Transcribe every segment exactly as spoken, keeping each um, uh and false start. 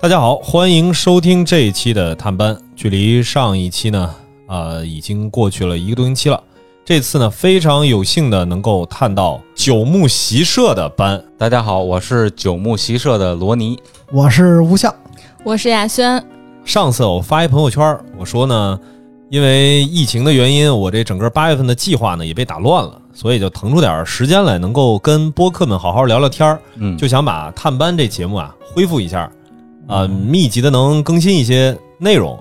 大家好，欢迎收听这一期的探班。距离上一期呢，呃，已经过去了一个多星期了。这次呢，非常有幸的能够探到九牧习社的班。大家好，我是九牧习社的罗尼，我是吴笑，我是亚轩。上次我发一朋友圈，我说呢，因为疫情的原因，我这整个八月份的计划呢也被打乱了，所以就腾出点时间来，能够跟播客们好好聊聊天，嗯，就想把探班这节目啊恢复一下。呃，密集的能更新一些内容，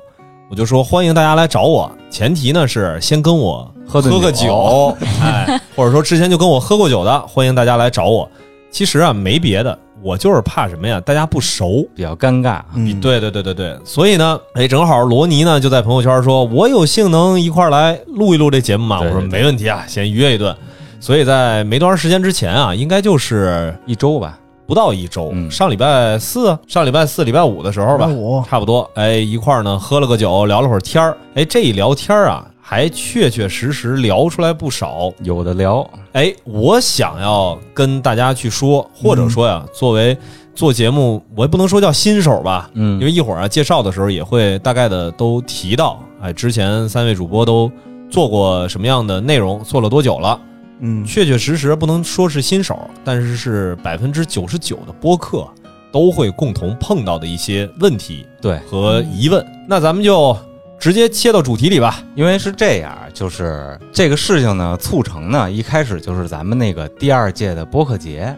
我就说欢迎大家来找我，前提呢是先跟我喝个酒，哎，或者说之前就跟我喝过酒的，欢迎大家来找我。其实啊，没别的，我就是怕什么呀？大家不熟，比较尴尬。嗯，对对对对对。所以呢，哎，正好罗尼呢就在朋友圈说，我有幸能一块来录一录这节目嘛。我说没问题啊，先约一顿。所以在没多长时间之前啊，应该就是一周吧。不到一周，嗯，上礼拜四，上礼拜四、礼拜五的时候吧，差不多。哎，一块儿呢喝了个酒，聊了会儿天儿。哎，这一聊天啊，还确确实实聊出来不少，有的聊。哎，我想要跟大家去说，或者说呀，嗯，作为做节目，我也不能说叫新手吧，嗯，因为一会儿啊介绍的时候也会大概的都提到，哎，之前三位主播都做过什么样的内容，做了多久了。嗯，确确实实不能说是新手，但是是 百分之九十九 的播客都会共同碰到的一些问题对和疑问。那咱们就直接切到主题里吧。因为是这样，就是这个事情呢促成呢一开始就是咱们那个第二届的播客节。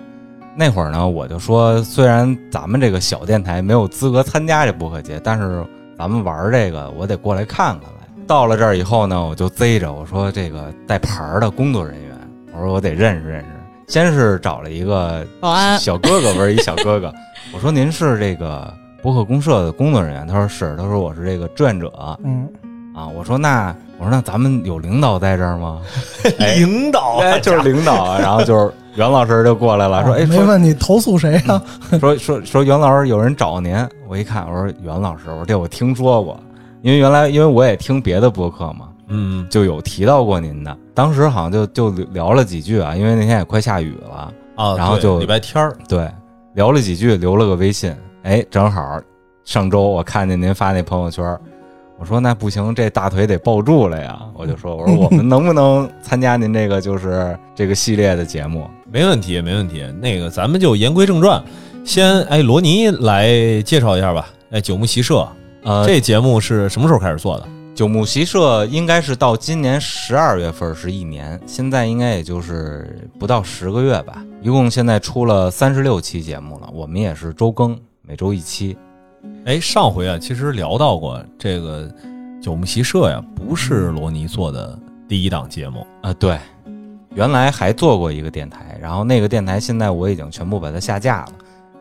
那会儿呢我就说，虽然咱们这个小电台没有资格参加这播客节，但是咱们玩这个我得过来看看来。到了这儿以后呢，我就贼着我说这个带牌的工作人员，我说我得认识认识，先是找了一个小哥哥，不是一小哥哥，我说您是这个播客公社的工作人员，他说是，他说我是这个志愿者，嗯，啊，我说那我说那咱们有领导在这儿吗？哎，领导，哎，就是领导，啊，然后就是袁老师就过来了，说哎，没问你投诉谁啊？嗯，说说说袁老师有人找您，我一看我说袁老师，我说这我听说过，因为原来因为我也听别的播客嘛。嗯，就有提到过您的，当时好像就就聊了几句啊，因为那天也快下雨了啊，然后就礼拜天儿，对，聊了几句，留了个微信，哎，正好上周我看见您发那朋友圈，我说那不行，这大腿得抱住了呀，我就说我说我们能不能参加您这个就是这个系列的节目？没问题，没问题。那个咱们就言归正传，先哎罗尼来介绍一下吧。哎，九牧习社，呃，这节目是什么时候开始做的？九牧习社应该是到今年十二月份是一年，现在应该也就是不到十个月吧，一共现在出了三十六期节目了，我们也是周更，每周一期。诶，上回啊其实聊到过这个九牧习社呀不是罗尼做的第一档节目啊，呃，对，原来还做过一个电台，然后那个电台现在我已经全部把它下架了，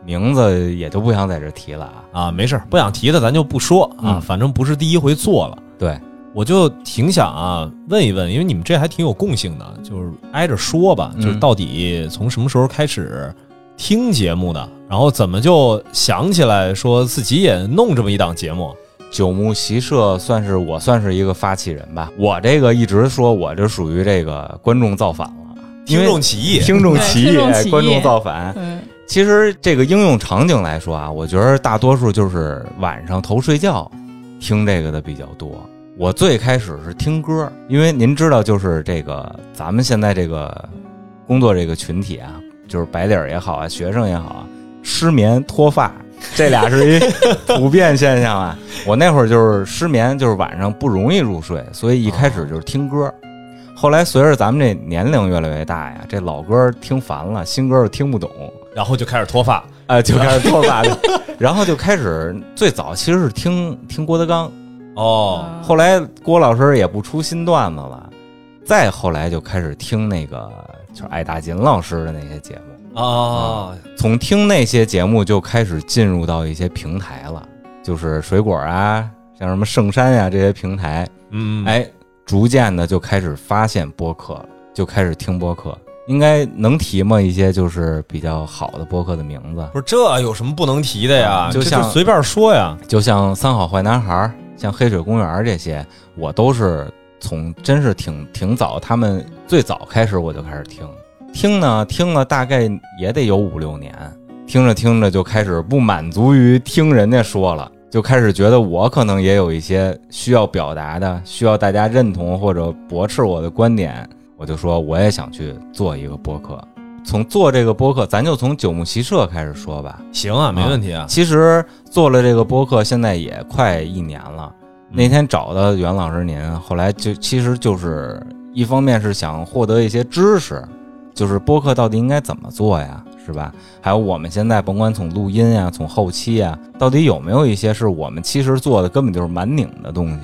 名字也就不想在这提了啊。啊，没事，不想提的咱就不说啊，嗯，反正不是第一回做了。对，我就挺想啊问一问，因为你们这还挺有共性的，就是挨着说吧，嗯，就是到底从什么时候开始听节目的，然后怎么就想起来说自己也弄这么一档节目。九牧习社算是我算是一个发起人吧，我这个一直说我这属于这个观众造反了，听众起义，听众起义，观众造反。其实这个应用场景来说啊，我觉得大多数就是晚上头睡觉听这个的比较多。我最开始是听歌，因为您知道就是这个咱们现在这个工作这个群体啊，就是白领也好啊，学生也好啊，失眠脱发这俩是一普遍现象啊。我那会儿就是失眠，就是晚上不容易入睡，所以一开始就是听歌，后来随着咱们这年龄越来越大呀，这老歌听烦了，新歌又听不懂，然后就开始脱发啊，呃，就开始脱发了然后就开始最早其实是听听郭德纲哦，后来郭老师也不出新段子了，再后来就开始听那个就是艾大金老师的那些节目哦，嗯，从听那些节目就开始进入到一些平台了，就是水果啊，像什么圣山啊这些平台，嗯，哎，逐渐的就开始发现播客了，就开始听播客。应该能提吗？一些就是比较好的播客的名字？不是，这有什么不能提的呀？嗯，就像就随便说呀，就像三好坏男孩，像黑水公园这些，我都是从真是挺挺早，他们最早开始我就开始听，听呢听了大概也得有五六年，听着听着就开始不满足于听人家说了，就开始觉得我可能也有一些需要表达的，需要大家认同或者驳斥我的观点，我就说我也想去做一个播客。从做这个播客，咱就从九牧骑射开始说吧。行啊，没问题啊。啊其实做了这个播客，现在也快一年了。嗯、那天找的袁老师您，后来就其实就是一方面是想获得一些知识，就是播客到底应该怎么做呀？是吧？还有我们现在甭管从录音呀、啊、从后期啊，到底有没有一些是我们其实做的根本就是蛮拧的东西？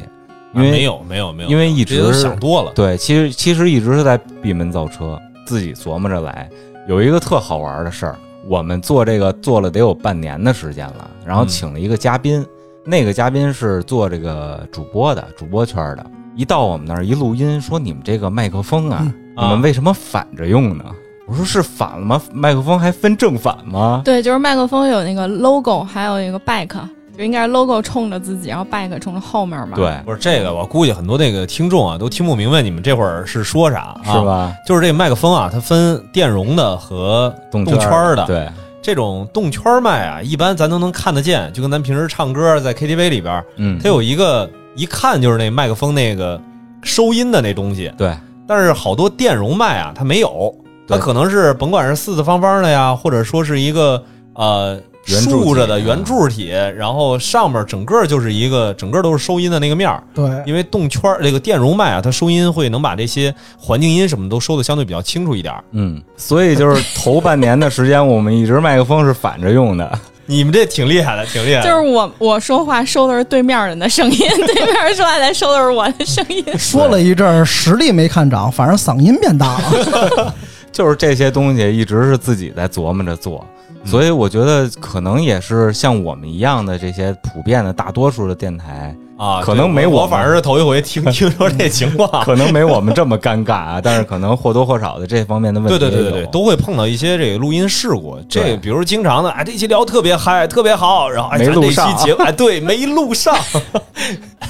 因为、啊、没有，没有，没有，因为一直想多了。对，其实其实一直是在闭门造车，自己琢磨着来。有一个特好玩的事儿，我们做这个做了得有半年的时间了，然后请了一个嘉宾，嗯、那个嘉宾是做这个主播的，主播圈的。一到我们那儿一录音，说你们这个麦克风啊，嗯、你们为什么反着用呢？啊我说是反了吗？麦克风还分正反吗？对，就是麦克风有那个 logo， 还有一个 back， 就应该是 logo 冲着自己，然后 back 冲着后面嘛。对，不是这个，我估计很多那个听众啊都听不明白你们这会儿是说啥，是吧？啊、就是这个麦克风啊，它分电容的和动圈的。对，这种动圈麦啊，一般咱都能看得见，就跟咱平时唱歌在 K T V 里边，嗯，它有一个一看就是那麦克风那个收音的那东西。对，但是好多电容麦啊，它没有。它可能是甭管是四四方方的呀，或者说是一个呃竖着的圆柱体，然后上面整个就是一个整个都是收音的那个面儿。对，因为动圈这个电容麦啊，它收音会能把这些环境音什么都收得相对比较清楚一点。嗯，所以就是头半年的时间，我们一直麦克风是反着用的。你们这挺厉害的，挺厉害的。就是我我说话收的是对面人的声音，对面说话才收的是我的声音。说了一阵，实力没看涨，反正嗓音变大了。就是这些东西一直是自己在琢磨着做，所以我觉得可能也是像我们一样的这些普遍的大多数的电台啊，可能没 我, 我反正是头一回听听说这情况，可能没我们这么尴尬啊，但是可能或多或少的这方面的问题，对对对 对, 对，都会碰到一些这个录音事故。这比如经常的，哎，这期聊特别嗨，特别好，然后哎，没录上，这期节目哎，对，没录上，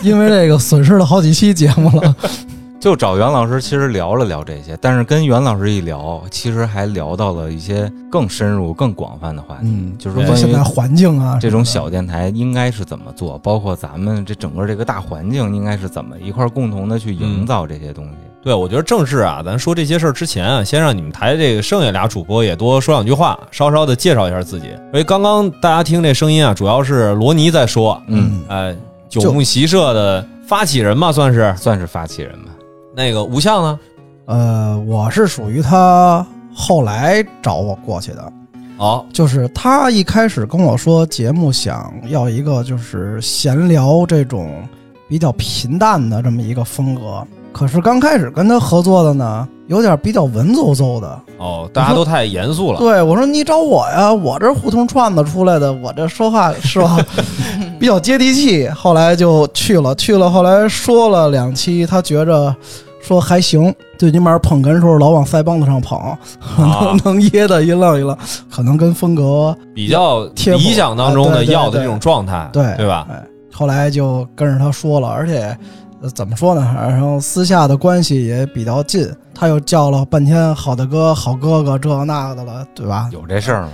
因为这个损失了好几期节目了。就找袁老师其实聊了聊这些，但是跟袁老师一聊，其实还聊到了一些更深入更广泛的话题、嗯、就是关于现在环境啊，这种小电台应该是怎么做，包括咱们这整个这个大环境应该是怎么一块共同的去营造这些东西、嗯、对，我觉得正是啊，咱说这些事儿之前啊，先让你们台这个剩下俩主播也多说两句话，稍稍的介绍一下自己。因为刚刚大家听这声音啊，主要是罗尼在说，嗯，呃九牧骑射的发起人嘛，算是算是发起人嘛。那个吴相呢？呃，我是属于他后来找我过去的。哦，就是他一开始跟我说，节目想要一个就是闲聊这种比较平淡的这么一个风格。可是刚开始跟他合作的呢，有点比较文绉绉的。哦，大家都太严肃了。对，我说你找我呀，我这胡同串子出来的，我这说话是吧，比较接地气。后来就去了，去了，后来说了两期，他觉着说还行，最起码捧哏的时候老往腮帮子上捧，啊、能噎的一愣一愣，可能跟风格比较理想当中的要的这种状态，哎、对 对, 对, 对, 对吧、哎？后来就跟着他说了，而且。怎么说呢？然后私下的关系也比较近，他又叫了半天好大哥、好哥哥这那的了，对吧？有这事儿吗？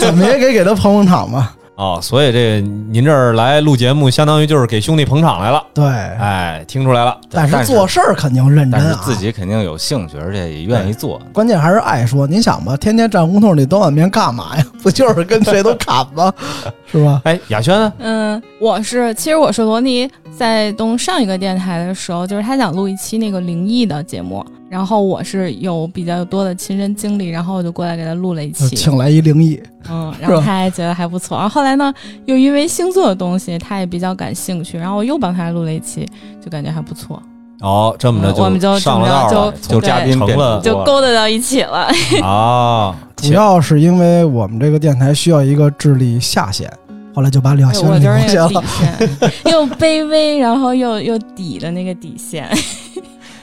怎么也给给他捧捧场嘛。哦，所以这您这儿来录节目，相当于就是给兄弟捧场来了。对，哎，听出来了。但是做事儿肯定认真、啊，但是自己肯定有兴趣，而且也愿意做。关键还是爱说。您想吧，天天站胡同里，端碗面干嘛呀？不就是跟谁都砍吗？是吧？哎，雅轩呢？嗯，我是，其实我是罗尼，在东上一个电台的时候，就是他想录一期那个灵异的节目。然后我是有比较多的亲身经历，然后我就过来给他录了一期，请来一灵异，嗯，然后他还觉得还不错。然后后来呢，又因为星座的东西他也比较感兴趣，然后我又帮他录了一期，就感觉还不错。哦，这么着就、嗯、我们就上了道了，就嘉宾成了，就勾搭到一起了。啊，主要是因为我们这个电台需要一个智力下限。后来就把两星留下了，又卑微，然后又又底的那个底线。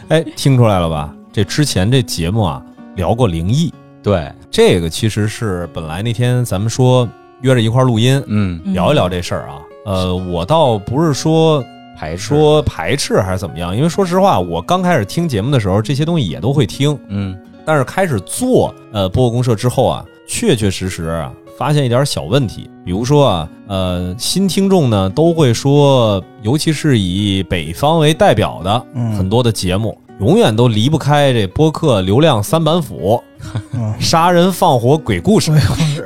哎，听出来了吧？这之前这节目啊，聊过灵异。对，这个其实是本来那天咱们说约着一块录音，嗯，聊一聊这事儿啊。呃，我倒不是说排说排斥还是怎么样，因为说实话，我刚开始听节目的时候，这些东西也都会听，嗯，但是开始做呃播客公社之后啊，确确实实啊，发现一点小问题，比如说啊，呃，新听众呢都会说，尤其是以北方为代表的、嗯、很多的节目，永远都离不开这播客流量三板斧、嗯、杀人放火鬼故事。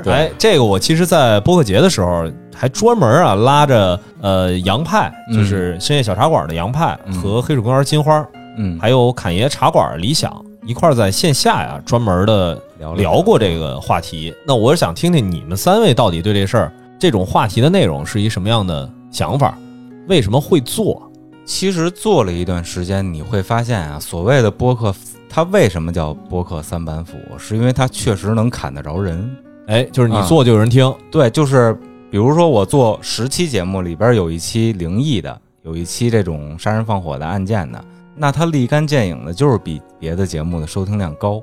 哎，这个我其实在播客节的时候还专门啊拉着呃杨派，就是深夜小茶馆的杨派、嗯、和黑水公园金花，嗯，还有侃爷茶馆理想一块在线下呀专门的聊过这个话题。那我是想听听你们三位到底对这事儿这种话题的内容是一什么样的想法，为什么会做？其实做了一段时间，你会发现啊，所谓的播客，它为什么叫播客三板斧，是因为它确实能砍得着人。哎，就是你做就有人听、嗯、对，就是比如说我做十期节目里边有一期灵异的，有一期这种杀人放火的案件的，那它立竿见影的就是比别的节目的收听量高。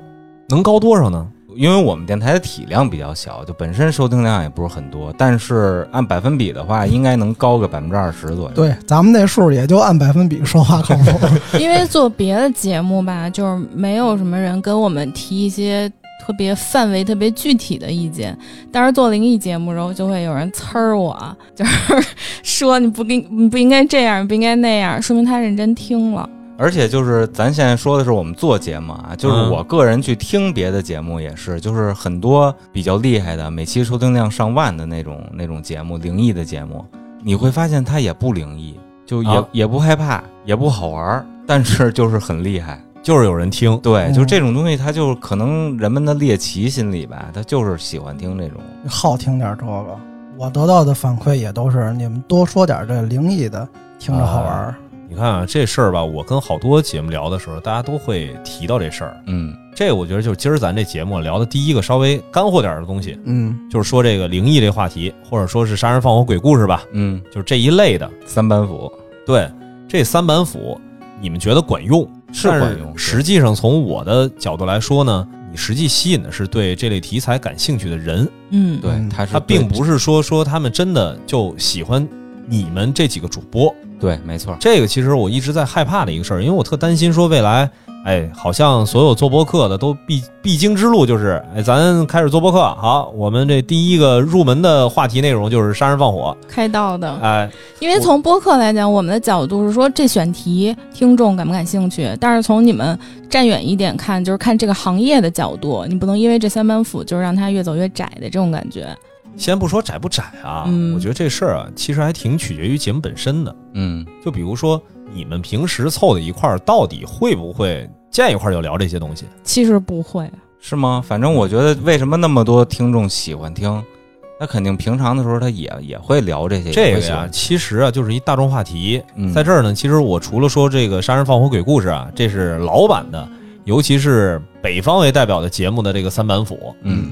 能高多少呢？因为我们电台的体量比较小，就本身收听量也不是很多，但是按百分比的话应该能高个 百分之二十 左右。对，咱们那数也就按百分比说话口头。因为做别的节目吧，就是没有什么人跟我们提一些特别范围特别具体的意见，但是做灵异节目然后就会有人呲儿我，就是说你不你不应该这样，你不应该那样，说明他认真听了。而且就是咱现在说的是我们做节目啊，就是我个人去听别的节目也是，就是很多比较厉害的每期收听量上万的那种那种节目，灵异的节目，你会发现它也不灵异，就也、啊、也不害怕，也不好玩，但是就是很厉害，就是有人听。对，就是这种东西它就可能人们的猎奇心理吧，它就是喜欢听这种，好听点这个。我得到的反馈也都是你们多说点这灵异的，听着好玩、啊，你看啊，这事儿吧，我跟好多节目聊的时候，大家都会提到这事儿。嗯，这我觉得就是今儿咱这节目聊的第一个稍微干货点的东西。嗯，就是说这个灵异这话题，或者说是杀人放火鬼故事吧。嗯，就是这一类的三板斧。对，这三板斧，你们觉得管用？是管用。实际上，从我的角度来说呢，你实际吸引的是对这类题材感兴趣的人。嗯，对，他是他并不是说说他们真的就喜欢你们这几个主播。对，没错，这个其实我一直在害怕的一个事儿，因为我特担心说未来，哎，好像所有做播客的都必必经之路就是，哎，咱开始做播客，好，我们这第一个入门的话题内容就是杀人放火，开刀的，哎，因为从播客来讲，我们的角度是说这选题听众感不感兴趣，但是从你们站远一点看，就是看这个行业的角度，你不能因为这三板斧就是让它越走越窄的这种感觉。先不说窄不窄啊、嗯、我觉得这事儿啊其实还挺取决于节目本身的。嗯，就比如说你们平时凑的一块儿到底会不会见一块儿就聊这些东西？其实不会。是吗？反正我觉得为什么那么多听众喜欢听，那肯定平常的时候他也也会聊这些。这个啊其实啊就是一大众话题、嗯、在这儿呢，其实我除了说这个杀人放火鬼故事啊，这是老版的，尤其是北方为代表的节目的这个三板斧。嗯，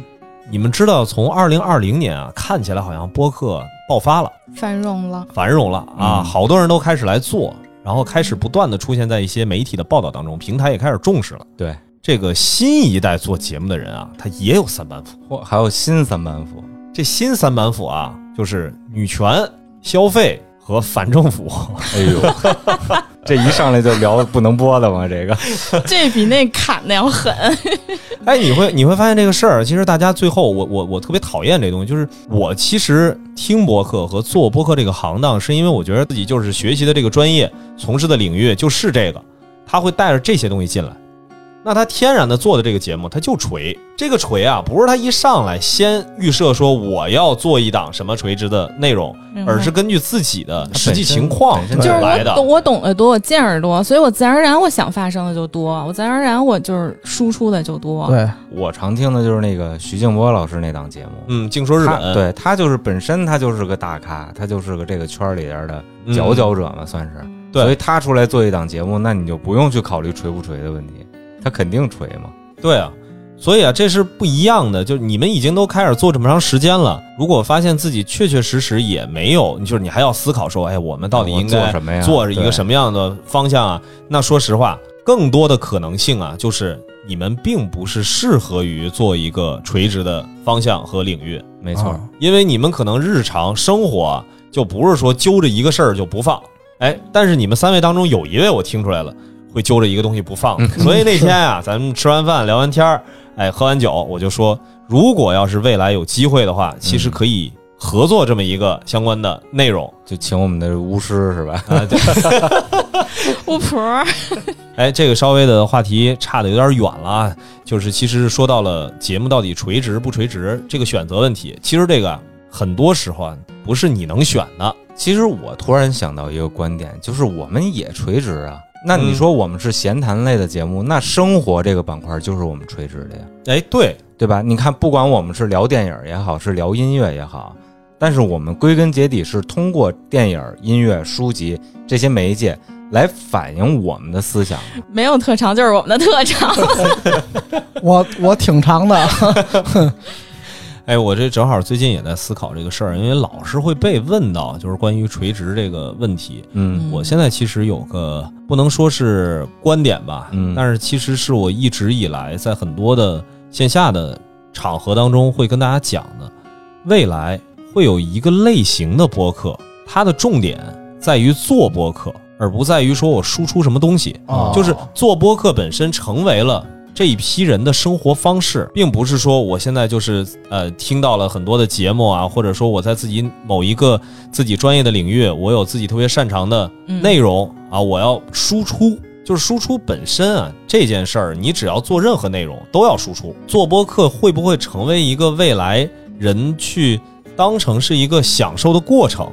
你们知道从二零二零年啊，看起来好像播客爆发了，繁荣了，繁荣了啊、嗯！好多人都开始来做，然后开始不断的出现在一些媒体的报道当中，平台也开始重视了。对，这个新一代做节目的人啊，他也有三板斧，还有新三板斧。这新三板斧啊，就是女权、消费和反政府。哎呦，这一上来就聊不能播的吗？这个，这比那砍的要狠。哎，你会你会发现这个事儿，其实大家最后我我我特别讨厌这东西，就是我其实听播客和做播客这个行当，是因为我觉得自己就是学习的这个专业，从事的领域就是这个，他会带着这些东西进来，那他天然的做的这个节目，他就锤这个锤啊，不是他一上来先预设说我要做一档什么垂直的内容，而是根据自己的实际情况来的。就是 我, 我懂得多，我见识多，所以我自然而然我想发生的就多，我自然而然我就是输出的就多。对，我常听的就是那个徐静波老师那档节目，嗯，净说日本，他对他就是本身他就是个大咖，他就是个这个圈里边的佼佼者嘛，嗯、算是。对，所以他出来做一档节目，那你就不用去考虑锤不锤的问题。他肯定锤嘛。对啊，所以啊这是不一样的，就是你们已经都开始做这么长时间了，如果发现自己确确实实也没有，就是你还要思考说，哎，我们到底应该做一个什么样的方向啊，那说实话更多的可能性啊，就是你们并不是适合于做一个垂直的方向和领域。没错，因为你们可能日常生活啊，就不是说揪着一个事儿就不放。哎，但是你们三位当中有一位我听出来了会揪着一个东西不放，所以那天啊，咱们吃完饭聊完天，哎，喝完酒，我就说，如果要是未来有机会的话，其实可以合作这么一个相关的内容，就请我们的巫师是吧？啊，对，巫婆。哎，这个稍微的话题差的有点远了啊，就是其实说到了节目到底垂直不垂直这个选择问题，其实这个很多时候啊不是你能选的。其实我突然想到一个观点，就是我们也垂直啊。那你说我们是闲谈类的节目，嗯，那生活这个板块就是我们垂直的呀。哎，对对吧？你看，不管我们是聊电影也好，是聊音乐也好，但是我们归根结底是通过电影、音乐、书籍这些媒介来反映我们的思想。没有特长就是我们的特长。我我挺长的。哎，我这正好最近也在思考这个事儿，因为老是会被问到就是关于垂直这个问题。嗯，我现在其实有个不能说是观点吧，嗯，但是其实是我一直以来在很多的线下的场合当中会跟大家讲的，未来会有一个类型的播客，它的重点在于做播客，而不在于说我输出什么东西，哦，就是做播客本身成为了这一批人的生活方式，并不是说我现在就是呃听到了很多的节目啊，或者说我在自己某一个自己专业的领域，我有自己特别擅长的内容，嗯，啊，我要输出，就是输出本身啊这件事儿，你只要做任何内容都要输出。做播客会不会成为一个未来人去当成是一个享受的过程？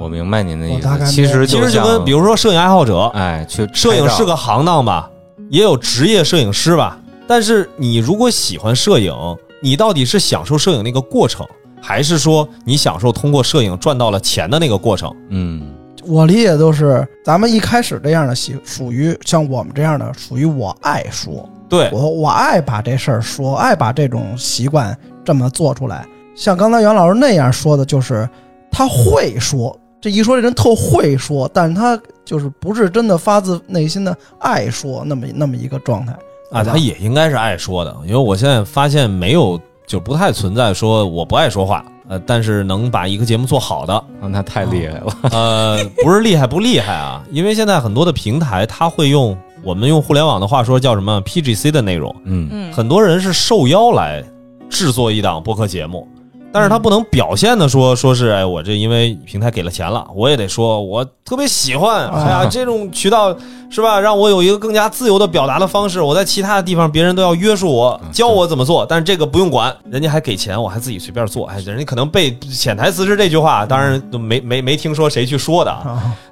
我明白您的意思，其实其实就跟比如说摄影爱好者，哎，去摄影是个行当吧。也有职业摄影师吧，但是你如果喜欢摄影，你到底是享受摄影那个过程，还是说你享受通过摄影赚到了钱的那个过程？嗯，我理解都是咱们一开始这样的属于像我们这样的属于我爱说，对，我我爱把这事儿说，爱把这种习惯这么做出来。像刚才袁老师那样说的，就是他会说，这一说这人特会说，但是他就是不是真的发自内心的爱说那么那么一个状态啊，他也应该是爱说的，因为我现在发现没有就不太存在说我不爱说话，呃，但是能把一个节目做好的，啊，那太厉害了，呃，不是厉害不厉害啊，因为现在很多的平台他会用我们用互联网的话说叫什么 P G C 的内容，嗯，很多人是受邀来制作一档播客节目。但是他不能表现的说说是哎，我这因为平台给了钱了，我也得说我特别喜欢，哎呀，这种渠道是吧，让我有一个更加自由的表达的方式，我在其他的地方别人都要约束我教我怎么做，但是这个不用管，人家还给钱我还自己随便做，哎，人家可能被潜台词是这句话，当然都没没没听说谁去说的，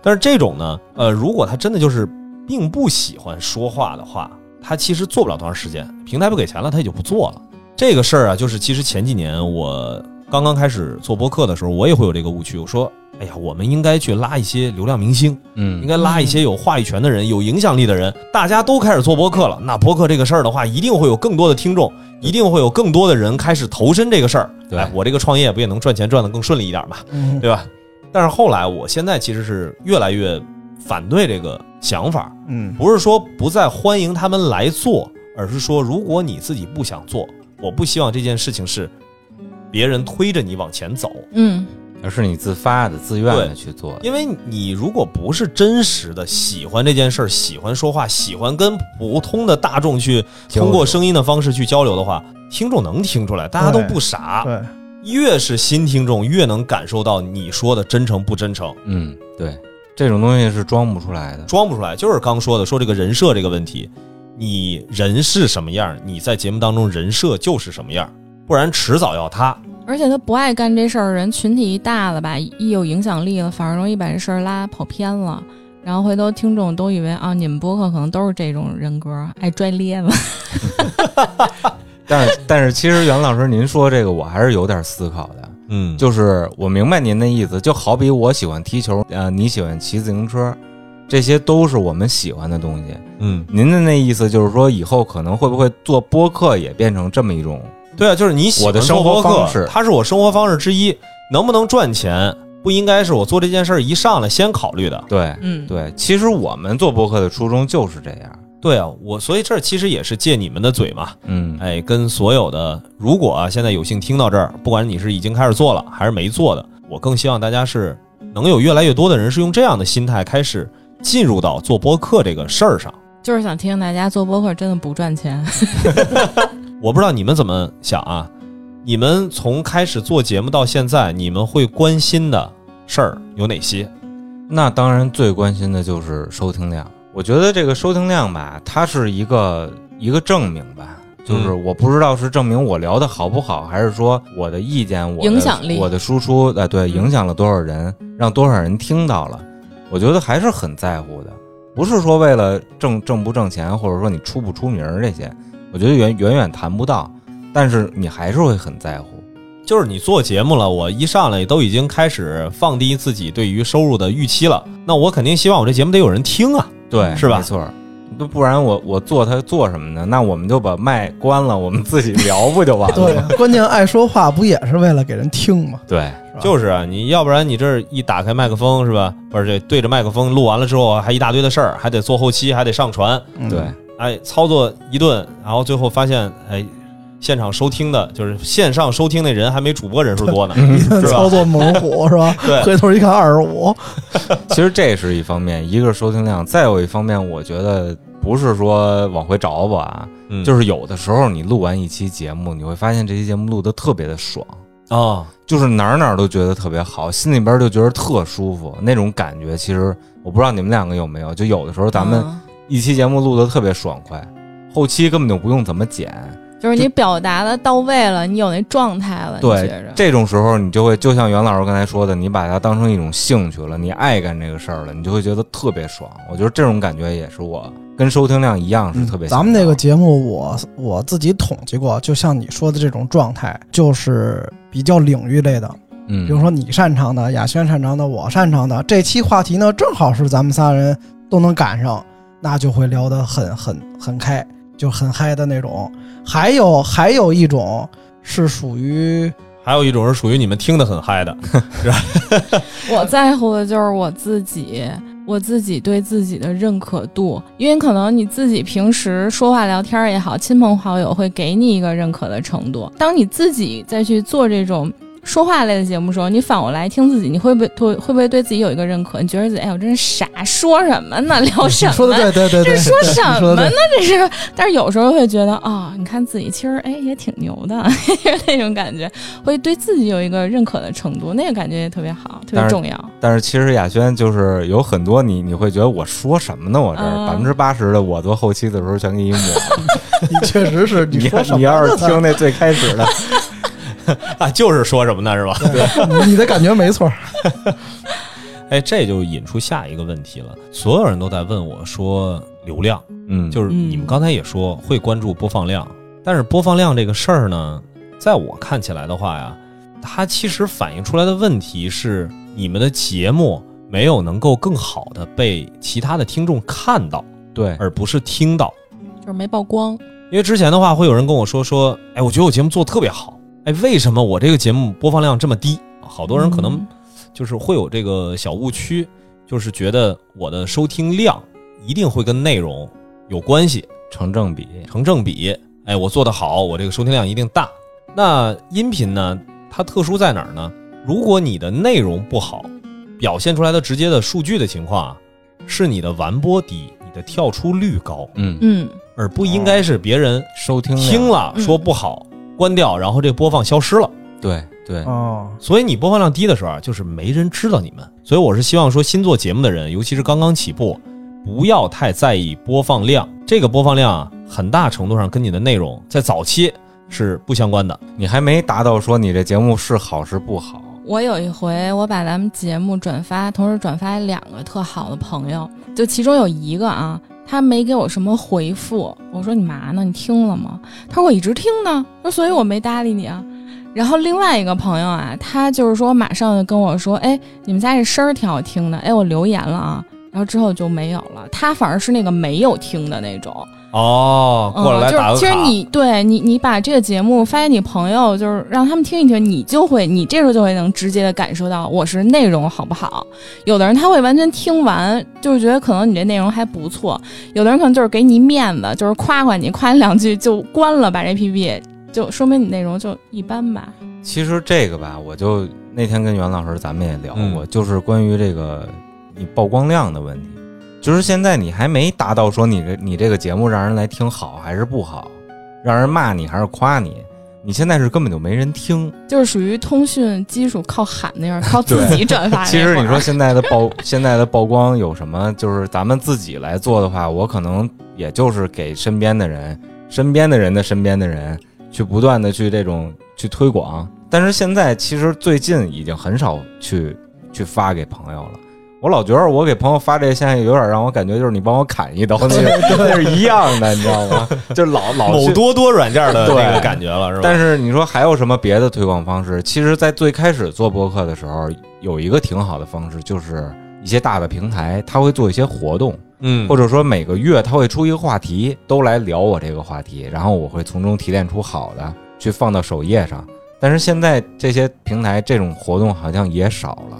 但是这种呢，呃，如果他真的就是并不喜欢说话的话，他其实做不了多长时间，平台不给钱了他也就不做了。这个事儿啊，就是其实前几年我刚刚开始做播客的时候，我也会有这个误区。我说，哎呀，我们应该去拉一些流量明星，嗯，应该拉一些有话语权的人、有影响力的人。大家都开始做播客了，那播客这个事儿的话，一定会有更多的听众，一定会有更多的人开始投身这个事儿。对，哎，我这个创业不也能赚钱赚得更顺利一点嘛，嗯，对吧？但是后来，我现在其实是越来越反对这个想法，嗯，不是说不再欢迎他们来做，而是说如果你自己不想做，我不希望这件事情是别人推着你往前走，嗯，而是你自发的自愿的去做的。因为你如果不是真实的喜欢这件事儿，喜欢说话，喜欢跟普通的大众去通过声音的方式去交流的话，听众能听出来，大家都不傻，对，对，越是新听众越能感受到你说的真诚不真诚。嗯，对，这种东西是装不出来的，装不出来。就是刚说的，说这个人设这个问题，你人是什么样，你在节目当中人设就是什么样。不然迟早要塌，而且他不爱干这事儿，人群体一大了吧，一有影响力了，反而容易把这事儿拉跑偏了。然后回头听众都以为啊，你们播客可能都是这种人格，爱拽咧吧。但是但是，其实袁老师您说这个，我还是有点思考的。嗯，就是我明白您的意思，就好比我喜欢踢球，呃，你喜欢骑自行车，这些都是我们喜欢的东西。嗯，您的那意思就是说，以后可能会不会做播客也变成这么一种？对啊，就是你喜欢做播客，它是我生活方式之一，能不能赚钱不应该是我做这件事一上来先考虑的。对，嗯，对，其实我们做播客的初衷就是这样。对啊，我所以这其实也是借你们的嘴嘛，嗯，哎，跟所有的如果啊现在有幸听到这儿，不管你是已经开始做了还是没做的，我更希望大家是能有越来越多的人是用这样的心态开始进入到做播客这个事儿上。就是想听大家做播客真的不赚钱。我不知道你们怎么想啊，你们从开始做节目到现在，你们会关心的事儿有哪些？那当然最关心的就是收听量。我觉得这个收听量吧，它是一个一个证明吧，就是我不知道是证明我聊的好不好，还是说我的意见我的影响力我的输出啊，对，影响了多少人，让多少人听到了，我觉得还是很在乎的。不是说为了挣挣不挣钱，或者说你出不出名这些，我觉得远远远谈不到，但是你还是会很在乎。就是你做节目了，我一上来都已经开始放低自己对于收入的预期了，那我肯定希望我这节目得有人听啊，对，是吧？没错，不然我我做它做什么呢？那我们就把麦关了，我们自己聊不就完了？对，关键爱说话不也是为了给人听吗？对，是就是啊，你要不然你这一打开麦克风是吧？不是对着麦克风录完了之后还一大堆的事儿，还得做后期，还得上传，嗯、对，哎，操作一顿，然后最后发现哎。现场收听的就是线上收听的人还没主播人数多呢，操作猛虎是吧？对，回头一看二十五。其实这是一方面，一个是收听量，再有一方面，我觉得不是说往回找吧、嗯，就是有的时候你录完一期节目，你会发现这期节目录得特别的爽啊、哦，就是哪哪都觉得特别好，心里边就觉得特舒服那种感觉。其实我不知道你们两个有没有，就有的时候咱们一期节目录得特别爽快，后期根本就不用怎么剪。就是你表达的到位了，你有那状态了。对，这种时候你就会就像袁老师刚才说的，你把它当成一种兴趣了，你爱干这个事儿了，你就会觉得特别爽。我觉得这种感觉也是我跟收听量一样是特别、嗯。咱们那个节目我我自己统计过，就像你说的这种状态，就是比较领域类的，嗯，比如说你擅长的，雅轩擅长的，我擅长的，这期话题呢正好是咱们仨人都能赶上，那就会聊得很很很开。就很嗨的那种，还有还有一种是属于，还有一种是属于你们听得很嗨的，是吧？我在乎的就是我自己，我自己对自己的认可度，因为可能你自己平时说话聊天也好，亲朋好友会给你一个认可的程度，当你自己再去做这种说话类的节目的时候，你反过来听自己，你会不会会会不会对自己有一个认可？你觉得自己哎，我真是傻，说什么呢？聊什么？说的对对对对，这说什么呢？这是。但是有时候会觉得啊、哦，你看自己其实哎也挺牛的，那种感觉会对自己有一个认可的程度，那个感觉也特别好，特别重要。但是，但是其实雅轩就是有很多你你会觉得我说什么呢？我这百分之八十的我做后期的时候全给你抹了。你确实是你说什么呢？你要是听那最开始的。啊，就是说什么呢，是吧？对，你的感觉没错。哎，这就引出下一个问题了。所有人都在问我说流量，嗯，就是你们刚才也说会关注播放量，但是播放量这个事儿呢，在我看起来的话呀，它其实反映出来的问题是你们的节目没有能够更好的被其他的听众看到，对，而不是听到，就是没曝光。因为之前的话，会有人跟我说说，哎，我觉得我节目做的特别好。哎，为什么我这个节目播放量这么低？好多人可能就是会有这个小误区，就是觉得我的收听量一定会跟内容有关系，成正比，成正比。哎，我做得好，我这个收听量一定大。那音频呢，它特殊在哪儿呢？如果你的内容不好，表现出来的直接的数据的情况啊，是你的完播低，你的跳出率高，嗯嗯，而不应该是别人收听听了说不好。关掉，然后这播放消失了。对对哦，所以你播放量低的时候，就是没人知道你们。所以我是希望说，新做节目的人，尤其是刚刚起步，不要太在意播放量。这个播放量啊，很大程度上跟你的内容在早期是不相关的。你还没达到说你这节目是好是不好。我有一回，我把咱们节目转发，同时转发两个特好的朋友，就其中有一个啊。他没给我什么回复，我说你嘛呢？你听了吗？他说我一直听呢，说所以我没搭理你啊。然后另外一个朋友啊，他就是说马上就跟我说，哎，你们家这声儿挺好听的，哎，我留言了啊。然后之后就没有了，他反而是那个没有听的那种。哦，过来打个卡。嗯，就是其实你对你你把这个节目发给你朋友，就是让他们听一听，你就会你这时候就会能直接的感受到我是内容好不好。有的人他会完全听完，就是觉得可能你这内容还不错；有的人可能就是给你面子，就是夸夸你，夸你两句就关了，把这 P P 就说明你内容就一般吧。其实这个吧，我就那天跟袁老师咱们也聊过，嗯，就是关于这个。你曝光量的问题，就是现在你还没达到说你这你这个节目让人来听好还是不好，让人骂你还是夸你，你现在是根本就没人听，就是属于通讯基础靠喊那样，靠自己转发。其实你说现在的曝现在的曝光有什么？就是咱们自己来做的话，我可能也就是给身边的人、身边的人的身边的人去不断的去这种去推广。但是现在其实最近已经很少去去发给朋友了。我老觉得我给朋友发这个现象有点让我感觉就是你帮我砍一刀那个是一样的，你知道吗？就老老某多多软件的那个感觉了，是吧？但是你说还有什么别的推广方式？其实在最开始做播客的时候有一个挺好的方式，就是一些大的平台他会做一些活动，嗯，或者说每个月他会出一个话题，都来聊我这个话题，然后我会从中提炼出好的去放到首页上。但是现在这些平台这种活动好像也少了。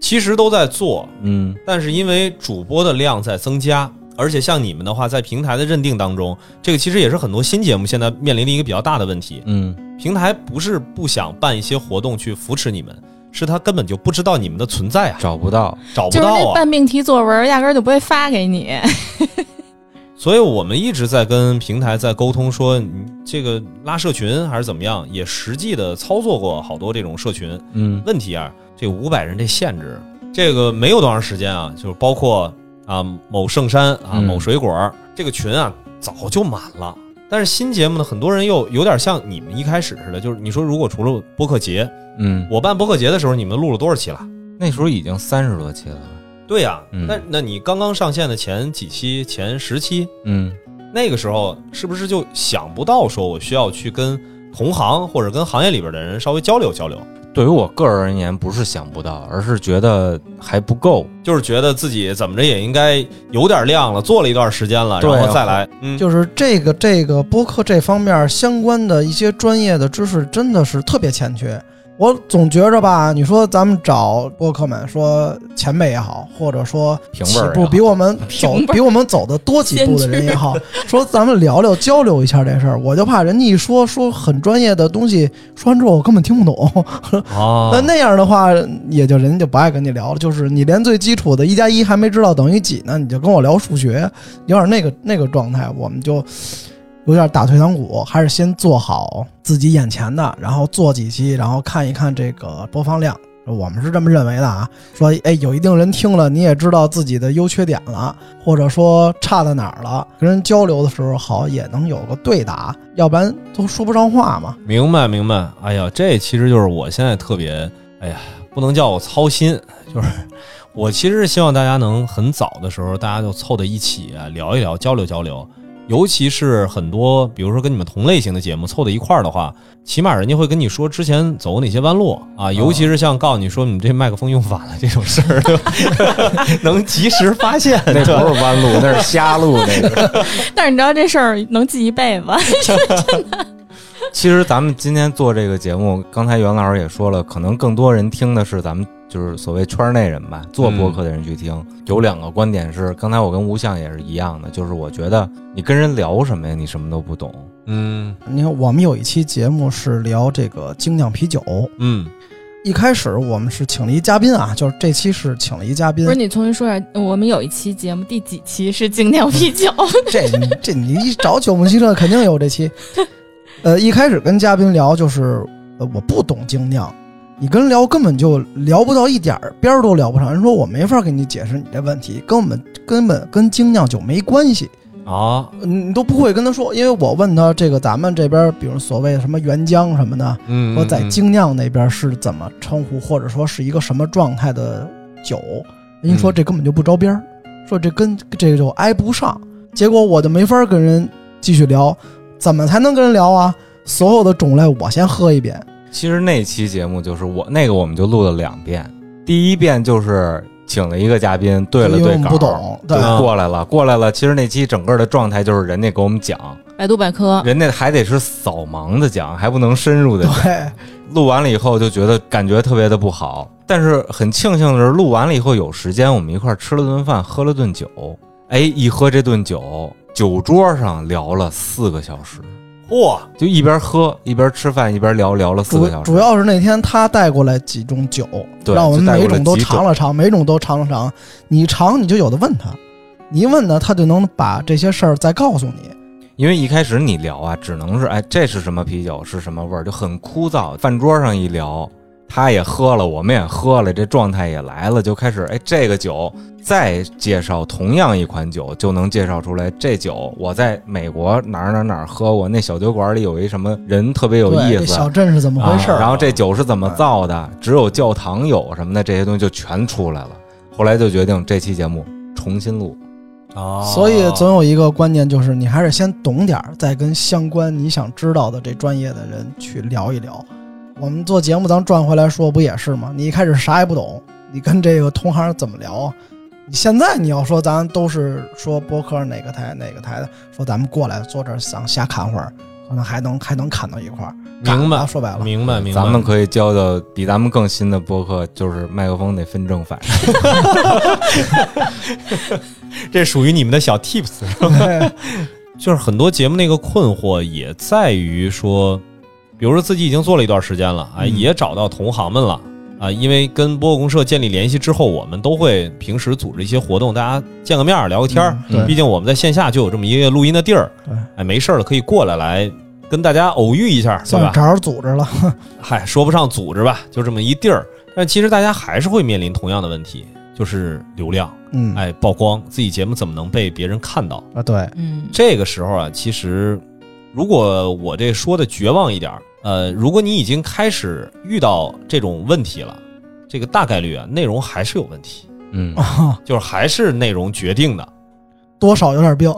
其实都在做，嗯，但是因为主播的量在增加，而且像你们的话，在平台的认定当中，这个其实也是很多新节目现在面临的一个比较大的问题，嗯，平台不是不想办一些活动去扶持你们，是他根本就不知道你们的存在啊，找不到，找不到啊，就是那半命题作文压根就不会发给你。所以我们一直在跟平台在沟通，说你这个拉社群还是怎么样，也实际的操作过好多这种社群，嗯，问题啊，这五百人这限制，这个没有多长时间啊，就是包括啊某圣山啊某水果、嗯、这个群啊早就满了，但是新节目呢，很多人又有点像你们一开始似的，就是你说如果除了播客节，嗯，我办播客节的时候你们录了多少期了？那时候已经三十多期了。对呀、啊嗯，那那你刚刚上线的前几期、前十期，嗯，那个时候是不是就想不到说我需要去跟同行或者跟行业里边的人稍微交流交流？对于我个人而言，不是想不到，而是觉得还不够，就是觉得自己怎么着也应该有点量了，做了一段时间了，然后再来。嗯，就是这个这个播客这方面相关的一些专业的知识真的是特别欠缺。我总觉着吧，你说咱们找播客们，说前辈也好，或者说起步比我们走比我们走的多几步的人也好，说咱们聊聊交流一下这事儿，我就怕人家一说说很专业的东西，说完之后我根本听不懂。哦，那那样的话，也就人家就不爱跟你聊了。就是你连最基础的一加一还没知道等于几呢，你就跟我聊数学，有点那个那个状态，我们就有点打退堂鼓，还是先做好自己眼前的，然后做几期，然后看一看这个播放量。我们是这么认为的啊，说哎，有一定人听了，你也知道自己的优缺点了，或者说差在哪儿了，跟人交流的时候好也能有个对答，要不然都说不上话嘛。明白明白。哎呀，这其实就是我现在特别，哎呀，不能叫我操心，就是我其实是希望大家能很早的时候大家就凑在一起啊，聊一聊，交流交流。尤其是很多比如说跟你们同类型的节目凑在一块儿的话，起码人家会跟你说之前走哪些弯路啊，尤其是像告诉你说你这麦克风用反了这种事儿，能及时发现。那不是弯路，那是瞎路那个。但是你知道这事儿能记一辈子。其实咱们今天做这个节目，刚才袁老师也说了，可能更多人听的是咱们就是所谓圈内人吧，做播客的人去听、嗯、有两个观点是刚才我跟吴相也是一样的，就是我觉得你跟人聊什么呀，你什么都不懂。嗯，你看我们有一期节目是聊这个精酿啤酒，嗯，一开始我们是请了一嘉宾啊，就是这期是请了一嘉宾。不是，你重新说一下，我们有一期节目第几期是精酿啤酒？这这你一找九牧汽车肯定有这期。呃，一开始跟嘉宾聊就是、呃、我不懂精酿，你跟人聊根本就聊不到一点儿边儿，都聊不上。人说我没法给你解释你这问题，跟我们根本跟精酿酒没关系啊，你都不会跟他说。因为我问他这个咱们这边比如所谓什么原浆什么的，嗯，我在精酿那边是怎么称呼，或者说是一个什么状态的酒，人家说这根本就不着边儿，说这跟这个就挨不上。结果我就没法跟人继续聊，怎么才能跟人聊啊？所有的种类我先喝一遍。其实那期节目就是我那个我们就录了两遍，第一遍就是请了一个嘉宾对了对稿，不懂对过来了过来了。其实那期整个的状态就是人家给我们讲百度百科，人家还得是扫盲的讲，还不能深入的讲。录完了以后就觉得感觉特别的不好，但是很庆幸的是录完了以后有时间，我们一块吃了顿饭喝了顿酒。哎，一喝这顿酒，酒桌上聊了四个小时。哇、哦！就一边喝一边吃饭一边聊，聊了四个小时。主要是那天他带过来几种酒，对，让我们每种都尝了尝，每种都尝了尝。你尝你就有的问他，你一问呢，他就能把这些事儿再告诉你。因为一开始你聊啊，只能是哎，这是什么啤酒，是什么味儿，就很枯燥。饭桌上一聊，他也喝了，我们也喝了，这状态也来了，就开始哎，这个酒再介绍同样一款酒，就能介绍出来这酒我在美国哪儿哪儿哪儿喝过，那小酒馆里有一什么人特别有意思，小镇是怎么回事、啊，然后这酒是怎么造的，只有教堂有什么的，这些东西就全出来了。后来就决定这期节目重新录。所以总有一个观念，就是你还是先懂点儿，再跟相关你想知道的这专业的人去聊一聊。我们做节目咱转回来说不也是吗？你一开始啥也不懂，你跟这个同行怎么聊？你现在你要说咱都是说播客哪个台哪个台的，说咱们过来坐这儿想瞎侃会儿，可能还能还能侃到一块儿。明白，说白了，明白，明白。咱们可以教教比咱们更新的播客，就是麦克风得分正反。这属于你们的小 tips， 是吧？就是很多节目那个困惑也在于说，比如说自己已经做了一段时间了，哎，也找到同行们了啊，因为跟播客公社建立联系之后，我们都会平时组织一些活动，大家见个面聊个天儿、嗯。毕竟我们在线下就有这么一个录音的地儿，哎，没事了可以过来来。跟大家偶遇一下，对吧？正好组织了，嗨，说不上组织吧，就这么一地儿。但其实大家还是会面临同样的问题，就是流量，嗯，哎，曝光，自己节目怎么能被别人看到啊？对，嗯，这个时候啊，其实如果我这说的绝望一点，呃，如果你已经开始遇到这种问题了，这个大概率啊，内容还是有问题，嗯，就是还是内容决定的。多少有点病，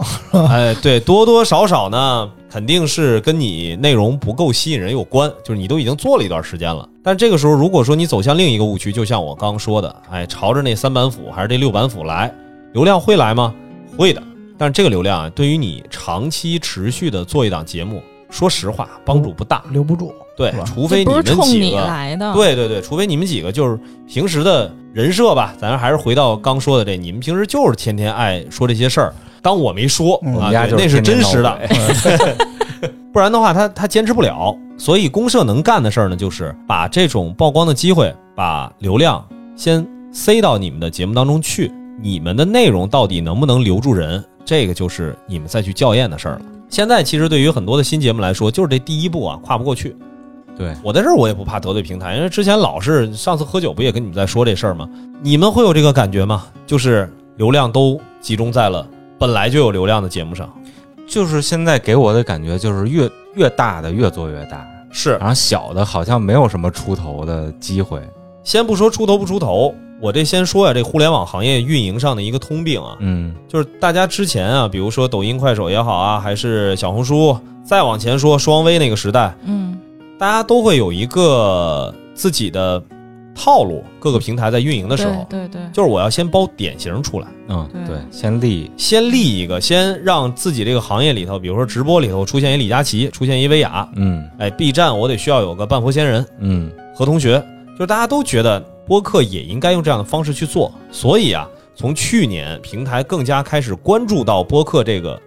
哎，对，多多少少呢，肯定是跟你内容不够吸引人有关，就是你都已经做了一段时间了。但这个时候，如果说你走向另一个误区，就像我刚刚说的，哎，朝着那三板斧还是这六板斧来，流量会来吗？会的。但是这个流量啊，对于你长期持续的做一档节目，说实话，帮助不大，留不住。对，除非你们几个，不是冲你来的，对对对，除非你们几个就是平时的人设吧，咱还是回到刚说的这，你们平时就是天天爱说这些事儿，当我没说、嗯、啊，那是真实的，不然的话他他坚持不了。所以公社能干的事儿呢，就是把这种曝光的机会，把流量先塞到你们的节目当中去，你们的内容到底能不能留住人，这个就是你们再去校验的事儿了。现在其实对于很多的新节目来说，就是这第一步啊，跨不过去。对，我在这儿我也不怕得罪平台，因为之前老是上次喝酒不也跟你们在说这事儿吗？你们会有这个感觉吗？就是流量都集中在了本来就有流量的节目上。就是现在给我的感觉就是越越大的越做越大，是，然后小的好像没有什么出头的机会。先不说出头不出头，我这先说呀、啊，这互联网行业运营上的一个通病啊，嗯，就是大家之前啊，比如说抖音、快手也好啊，还是小红书，再往前说双微那个时代，嗯。大家都会有一个自己的套路，各个平台在运营的时候，对 对, 对，就是我要先包典型出来，嗯，对，先立先立一个，先让自己这个行业里头，比如说直播里头出现一李佳琦，出现一薇娅，嗯，哎 ，B 站我得需要有个半佛仙人，嗯，何同学，就是大家都觉得播客也应该用这样的方式去做，所以啊，从去年平台更加开始关注到播客这个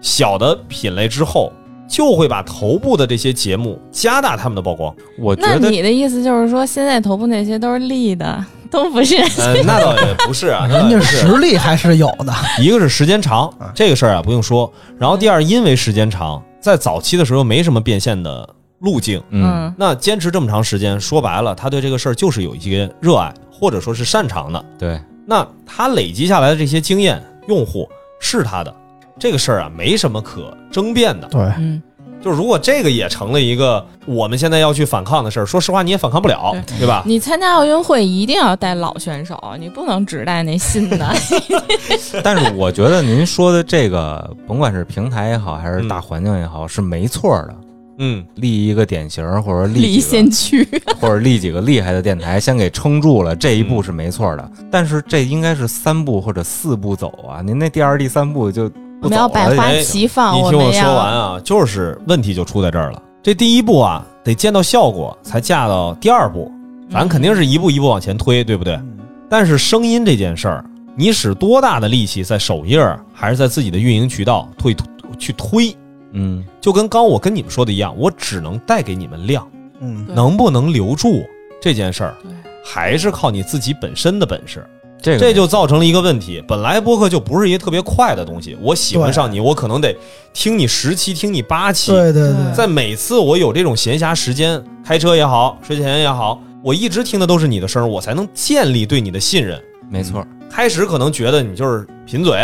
小的品类之后。就会把头部的这些节目加大他们的曝光。我觉得那你的意思就是说，现在头部那些都是立的，都不是、呃。那倒也不是啊，人家实力还是有的。一个是时间长，这个事儿啊不用说。然后第二，因为时间长，在早期的时候没什么变现的路径，嗯，那坚持这么长时间，说白了，他对这个事儿就是有一些热爱，或者说是擅长的。对，那他累积下来的这些经验，用户是他的。这个事儿啊，没什么可争辩的。对，嗯，就是如果这个也成了一个我们现在要去反抗的事儿，说实话你也反抗不了， 对, 对吧？你参加奥运会一定要带老选手，你不能只带那新的。但是我觉得您说的这个，甭管是平台也好，还是大环境也好，嗯、是没错的。嗯，立一个典型，或者立立先驱，或者立几个厉害的电台，先给撑住了，这一步是没错的。嗯、但是这应该是三步或者四步走啊，您那第二、第三步就。我们要百花齐放，你听我说完啊，就是问题就出在这儿了。这第一步啊，得见到效果才嫁到第二步，咱肯定是一步一步往前推，对不对？但是声音这件事儿，你使多大的力气在首页还是在自己的运营渠道推去推，嗯，就跟刚我跟你们说的一样，我只能带给你们量，嗯，能不能留住这件事儿，还是靠你自己本身的本事。这个这就造成了一个问题，本来播客就不是一个特别快的东西，我喜欢上你我可能得听你十期听你八期，对对对，在每次我有这种闲暇时间开车也好睡前也好，我一直听的都是你的声，我才能建立对你的信任。没错，开始可能觉得你就是贫嘴，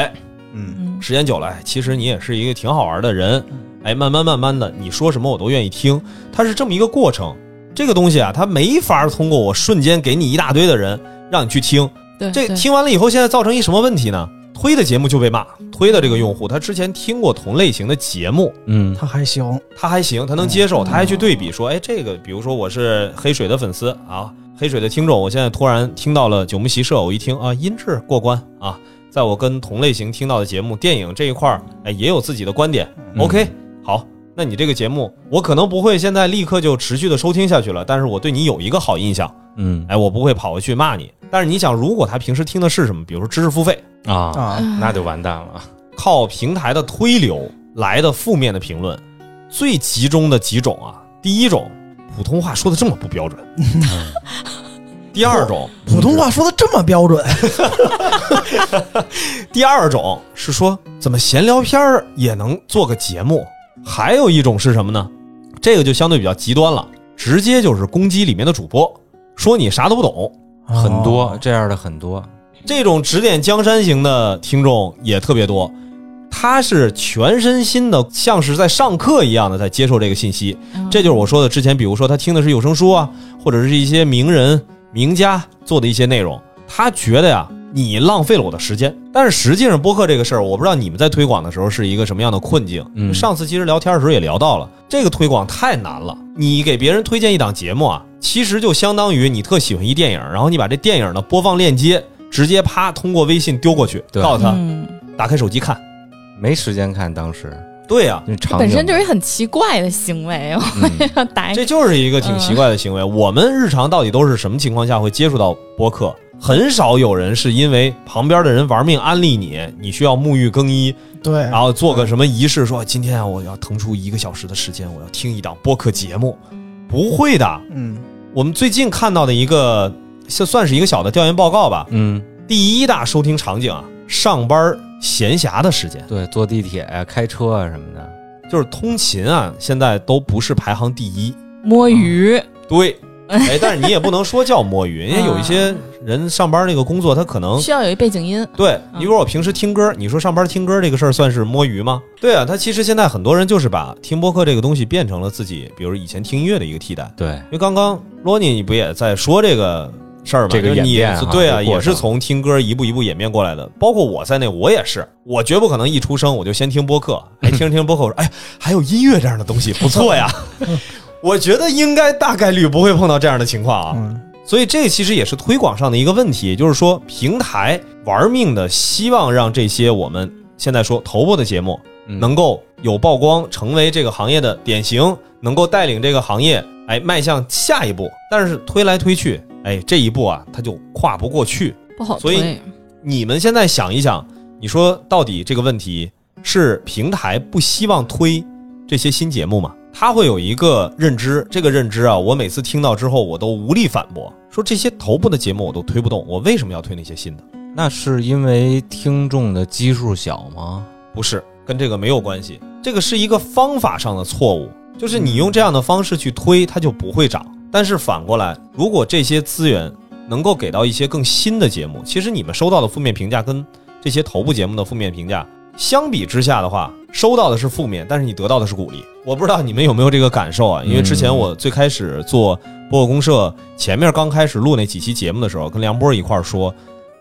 嗯，时间久了其实你也是一个挺好玩的人，哎，慢慢慢慢的你说什么我都愿意听，它是这么一个过程。这个东西啊，它没法通过我瞬间给你一大堆的人让你去听，对对，这听完了以后现在造成一什么问题呢？推的节目就被骂，推的这个用户他之前听过同类型的节目，嗯，他还行他还行他能接受、嗯、他还去对比说，哎，这个比如说我是黑水的粉丝啊，黑水的听众，我现在突然听到了九牧席社，我一听啊，音质过关啊，在我跟同类型听到的节目电影这一块，哎，也有自己的观点、嗯、OK 好，那你这个节目我可能不会现在立刻就持续的收听下去了，但是我对你有一个好印象，嗯，哎，我不会跑回去骂你。但是你想，如果他平时听的是什么，比如说知识付费啊、哦，那就完蛋了。靠平台的推流来的负面的评论最集中的几种啊，第一种普通话说的这么不标准，第二种普通话说的这么标准，第二种是说怎么闲聊片也能做个节目。还有一种是什么呢？这个就相对比较极端了，直接就是攻击里面的主播，说你啥都不懂，很多这样的很多。这种指点江山型的听众也特别多，他是全身心的像是在上课一样的在接受这个信息。这就是我说的之前，比如说他听的是有声书啊，或者是一些名人名家做的一些内容，他觉得呀，你浪费了我的时间。但是实际上播客这个事儿，我不知道你们在推广的时候是一个什么样的困境、嗯、上次其实聊天的时候也聊到了，这个推广太难了。你给别人推荐一档节目啊，其实就相当于你特喜欢一电影，然后你把这电影的播放链接直接啪通过微信丢过去，告诉他、嗯、打开手机看，没时间看当时。对啊，本身就是很奇怪的行为、嗯、这就是一个挺奇怪的行为、嗯、我们日常到底都是什么情况下会接触到播客？很少有人是因为旁边的人玩命安利你，你需要沐浴更衣，对，然后做个什么仪式，说今天、啊、我要腾出一个小时的时间，我要听一档播客节目，不会的。嗯，我们最近看到的一个算是一个小的调研报告吧，嗯，第一大收听场景啊，上班闲暇的时间，对，坐地铁啊、开车啊什么的，就是通勤啊，现在都不是排行第一。摸鱼，嗯、对。哎，但是你也不能说叫摸鱼，因为有一些人上班那个工作，他可能需要有一背景音。对，你比如我平时听歌，你说上班听歌这个事儿算是摸鱼吗？对啊，他其实现在很多人就是把听播客这个东西变成了自己，比如以前听音乐的一个替代。对，因为刚刚罗尼你不也在说这个事儿嘛？这个演变，对啊，也是从听歌一步一步演变过来的。包括我在内，我也是，我绝不可能一出生我就先听播客，哎，听着听着播客，我说哎，还有音乐这样的东西，不错呀。我觉得应该大概率不会碰到这样的情况啊，所以这其实也是推广上的一个问题，也就是说平台玩命的希望让这些我们现在说头部的节目能够有曝光，成为这个行业的典型，能够带领这个行业哎迈向下一步，但是推来推去，哎，这一步啊它就跨不过去，不好推。所以你们现在想一想，你说到底这个问题是平台不希望推这些新节目吗？他会有一个认知，这个认知啊，我每次听到之后我都无力反驳，说这些头部的节目我都推不动，我为什么要推那些新的？那是因为听众的基数小吗？不是，跟这个没有关系，这个是一个方法上的错误，就是你用这样的方式去推它就不会涨。但是反过来，如果这些资源能够给到一些更新的节目，其实你们收到的负面评价跟这些头部节目的负面评价相比之下的话，收到的是负面，但是你得到的是鼓励。我不知道你们有没有这个感受啊？因为之前我最开始做播客公社，前面刚开始录那几期节目的时候，跟梁波一块说，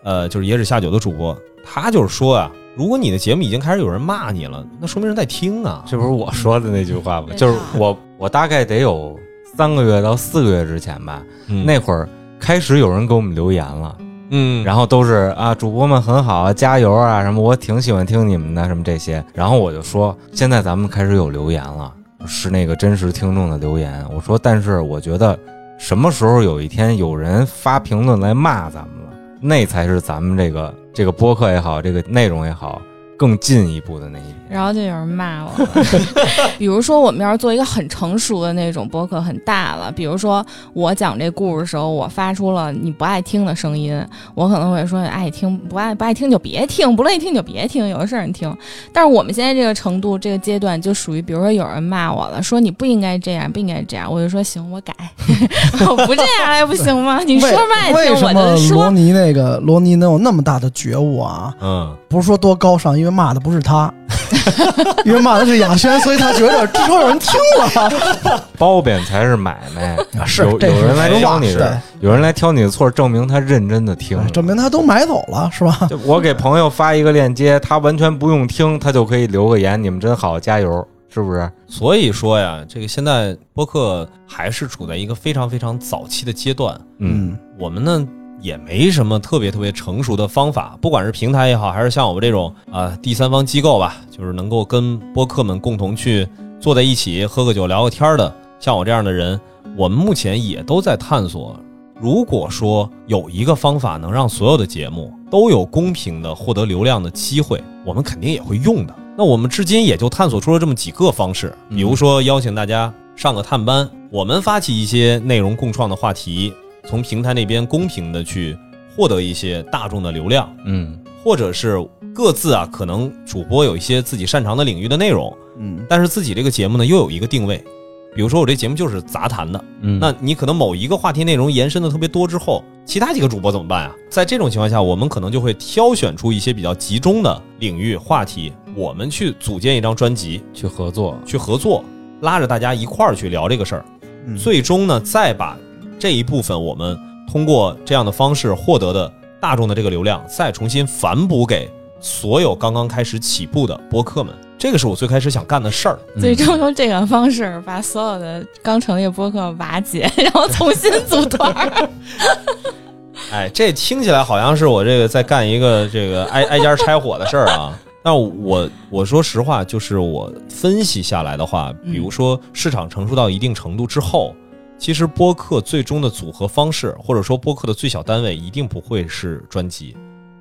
呃，就是野史下酒的主播，他就是说啊，如果你的节目已经开始有人骂你了，那说明人在听啊。这不是我说的那句话吗？就是我，我大概得有三个月到四个月之前吧，嗯、那会儿开始有人给我们留言了。嗯，然后都是啊，主播们很好啊，加油啊，什么我挺喜欢听你们的，什么这些。然后我就说，现在咱们开始有留言了，是那个真实听众的留言。我说，但是我觉得什么时候有一天有人发评论来骂咱们了，那才是咱们这个这个播客也好，这个内容也好，更进一步的那一面，然后就有人骂我了。比如说我们要是做一个很成熟的那种播客，很大了，比如说我讲这故事的时候我发出了你不爱听的声音，我可能会说爱听不爱不爱听就别听，不乐意听就别听，有的是人听。但是我们现在这个程度这个阶段就属于比如说有人骂我了，说你不应该这样不应该这样，我就说行我改我不这样还不行吗？你说不爱听我就说。罗尼那个罗尼能有那么大的觉悟啊，嗯，不是说多高尚，因因为骂的不是他因为骂的是雅轩，所以他觉得至少有人听了褒贬才是买卖是 有, 有人来挑你的，有人来挑你的错，证明他认真的听，证明他都买走了是吧？我给朋友发一个链接，他完全不用听他就可以留个言，你们真好加油，是不是？所以说呀，这个现在播客还是处在一个非常非常早期的阶段。嗯，我们呢也没什么特别特别成熟的方法，不管是平台也好，还是像我们这种啊、呃、第三方机构吧，就是能够跟播客们共同去坐在一起喝个酒聊个天的，像我这样的人，我们目前也都在探索，如果说有一个方法能让所有的节目都有公平的获得流量的机会，我们肯定也会用的。那我们至今也就探索出了这么几个方式，比如说邀请大家上个探班，我们发起一些内容共创的话题，从平台那边公平的去获得一些大众的流量，嗯，或者是各自啊，可能主播有一些自己擅长的领域的内容，嗯，但是自己这个节目呢又有一个定位，比如说我这节目就是杂谈的，嗯，那你可能某一个话题内容延伸的特别多之后，其他几个主播怎么办啊？在这种情况下，我们可能就会挑选出一些比较集中的领域话题，我们去组建一张专辑，去合作，去合作，拉着大家一块儿去聊这个事儿，嗯，最终呢再把这一部分我们通过这样的方式获得的大众的这个流量再重新反哺给所有刚刚开始起步的播客们，这个是我最开始想干的事儿，最终用这个方式把所有的刚成立的播客瓦解，然后重新组团哎，这听起来好像是我这个在干一个这个挨挨家拆伙的事儿啊那我我说实话，就是我分析下来的话，比如说市场成熟到一定程度之后，其实播客最终的组合方式，或者说播客的最小单位一定不会是专辑，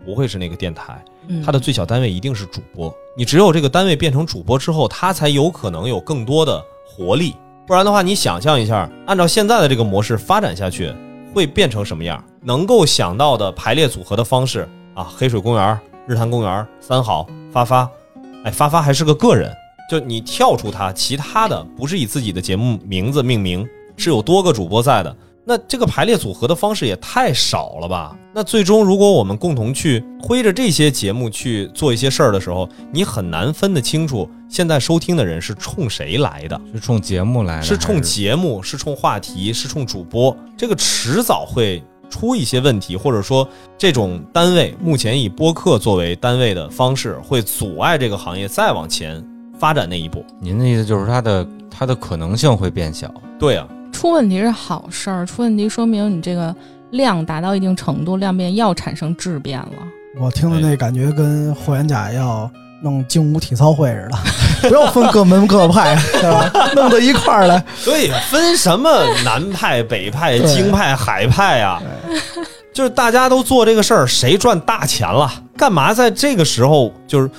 不会是那个电台，它的最小单位一定是主播，你只有这个单位变成主播之后，它才有可能有更多的活力，不然的话你想象一下，按照现在的这个模式发展下去会变成什么样，能够想到的排列组合的方式啊，黑水公园、日坛公园、三好、发发，哎，发发还是个个人，就你跳出它，其他的不是以自己的节目名字命名，是有多个主播在的，那这个排列组合的方式也太少了吧？那最终如果我们共同去推着这些节目去做一些事儿的时候，你很难分得清楚现在收听的人是冲谁来的，是冲节目来的，是冲节目，是冲话题，是冲主播，这个迟早会出一些问题，或者说这种单位目前以播客作为单位的方式会阻碍这个行业再往前发展那一步。您的意思就是它的它的可能性会变小？对啊，出问题是好事儿，出问题说明你这个量达到一定程度，量变要产生质变了。我听的那感觉跟霍元甲要弄精武体操会似的，不要分各门各派，对吧？弄到一块儿来。对，分什么南派、北派、京派、海派啊？就是大家都做这个事儿，谁赚大钱了？干嘛在这个时候就是？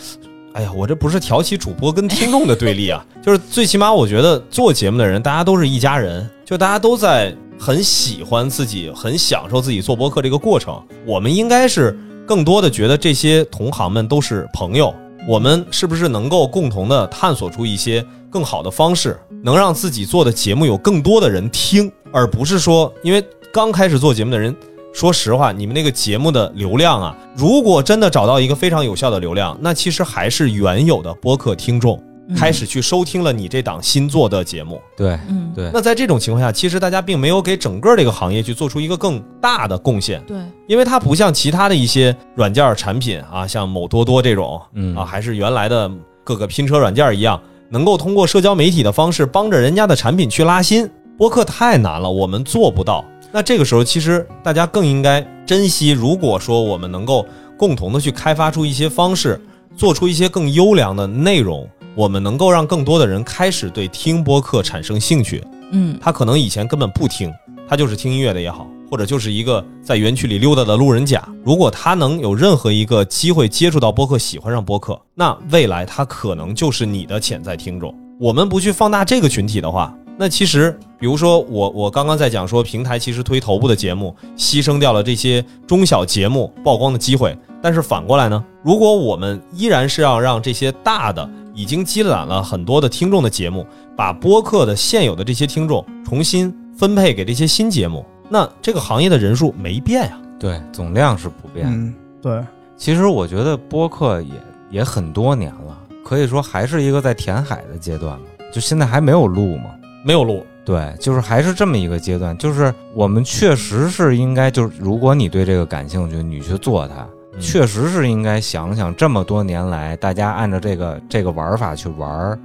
哎呀，我这不是挑起主播跟听众的对立啊，就是最起码我觉得做节目的人大家都是一家人，就大家都在很喜欢自己，很享受自己做播客这个过程，我们应该是更多的觉得这些同行们都是朋友，我们是不是能够共同的探索出一些更好的方式，能让自己做的节目有更多的人听，而不是说因为刚开始做节目的人，说实话你们那个节目的流量啊，如果真的找到一个非常有效的流量，那其实还是原有的播客听众开始去收听了你这档新做的节目。对，嗯，对。那在这种情况下，其实大家并没有给整个这个行业去做出一个更大的贡献。对，因为它不像其他的一些软件产品啊，像某多多这种，嗯啊，还是原来的各个拼车软件一样，能够通过社交媒体的方式帮着人家的产品去拉新。播客太难了，我们做不到。那这个时候其实大家更应该珍惜，如果说我们能够共同的去开发出一些方式，做出一些更优良的内容，我们能够让更多的人开始对听播客产生兴趣。嗯，他可能以前根本不听，他就是听音乐的也好，或者就是一个在园区里溜达的路人甲，如果他能有任何一个机会接触到播客，喜欢上播客，那未来他可能就是你的潜在听众。我们不去放大这个群体的话，那其实比如说我我刚刚在讲说平台其实推头部的节目牺牲掉了这些中小节目曝光的机会，但是反过来呢，如果我们依然是要让这些大的已经积攒了很多的听众的节目，把播客的现有的这些听众重新分配给这些新节目，那这个行业的人数没变呀、啊，对，总量是不变的、嗯、对，其实我觉得播客也也很多年了，可以说还是一个在填海的阶段嘛，就现在还没有路嘛，没有路，对，就是还是这么一个阶段，就是我们确实是应该，就是如果你对这个感兴趣，你去做它，嗯、确实是应该想想这么多年来大家按照这个这个玩法去玩，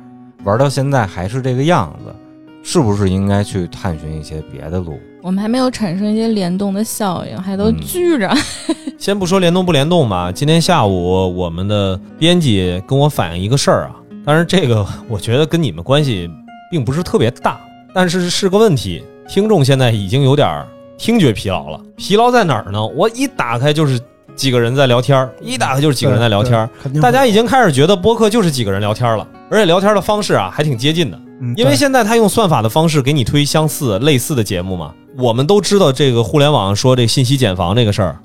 玩到现在还是这个样子，是不是应该去探寻一些别的路？我们还没有产生一些联动的效应，还都聚着、嗯、先不说联动不联动吧，今天下午我们的编辑跟我反映一个事儿啊，当然这个我觉得跟你们关系并不是特别大，但是是个问题，听众现在已经有点听觉疲劳了。疲劳在哪儿呢？我一打开就是几个人在聊天，一打开就是几个人在聊天，大家已经开始觉得播客就是几个人聊天了，而且聊天的方式啊还挺接近的、嗯、因为现在他用算法的方式给你推相似类似的节目嘛。我们都知道这个互联网说这信息茧房这个事儿，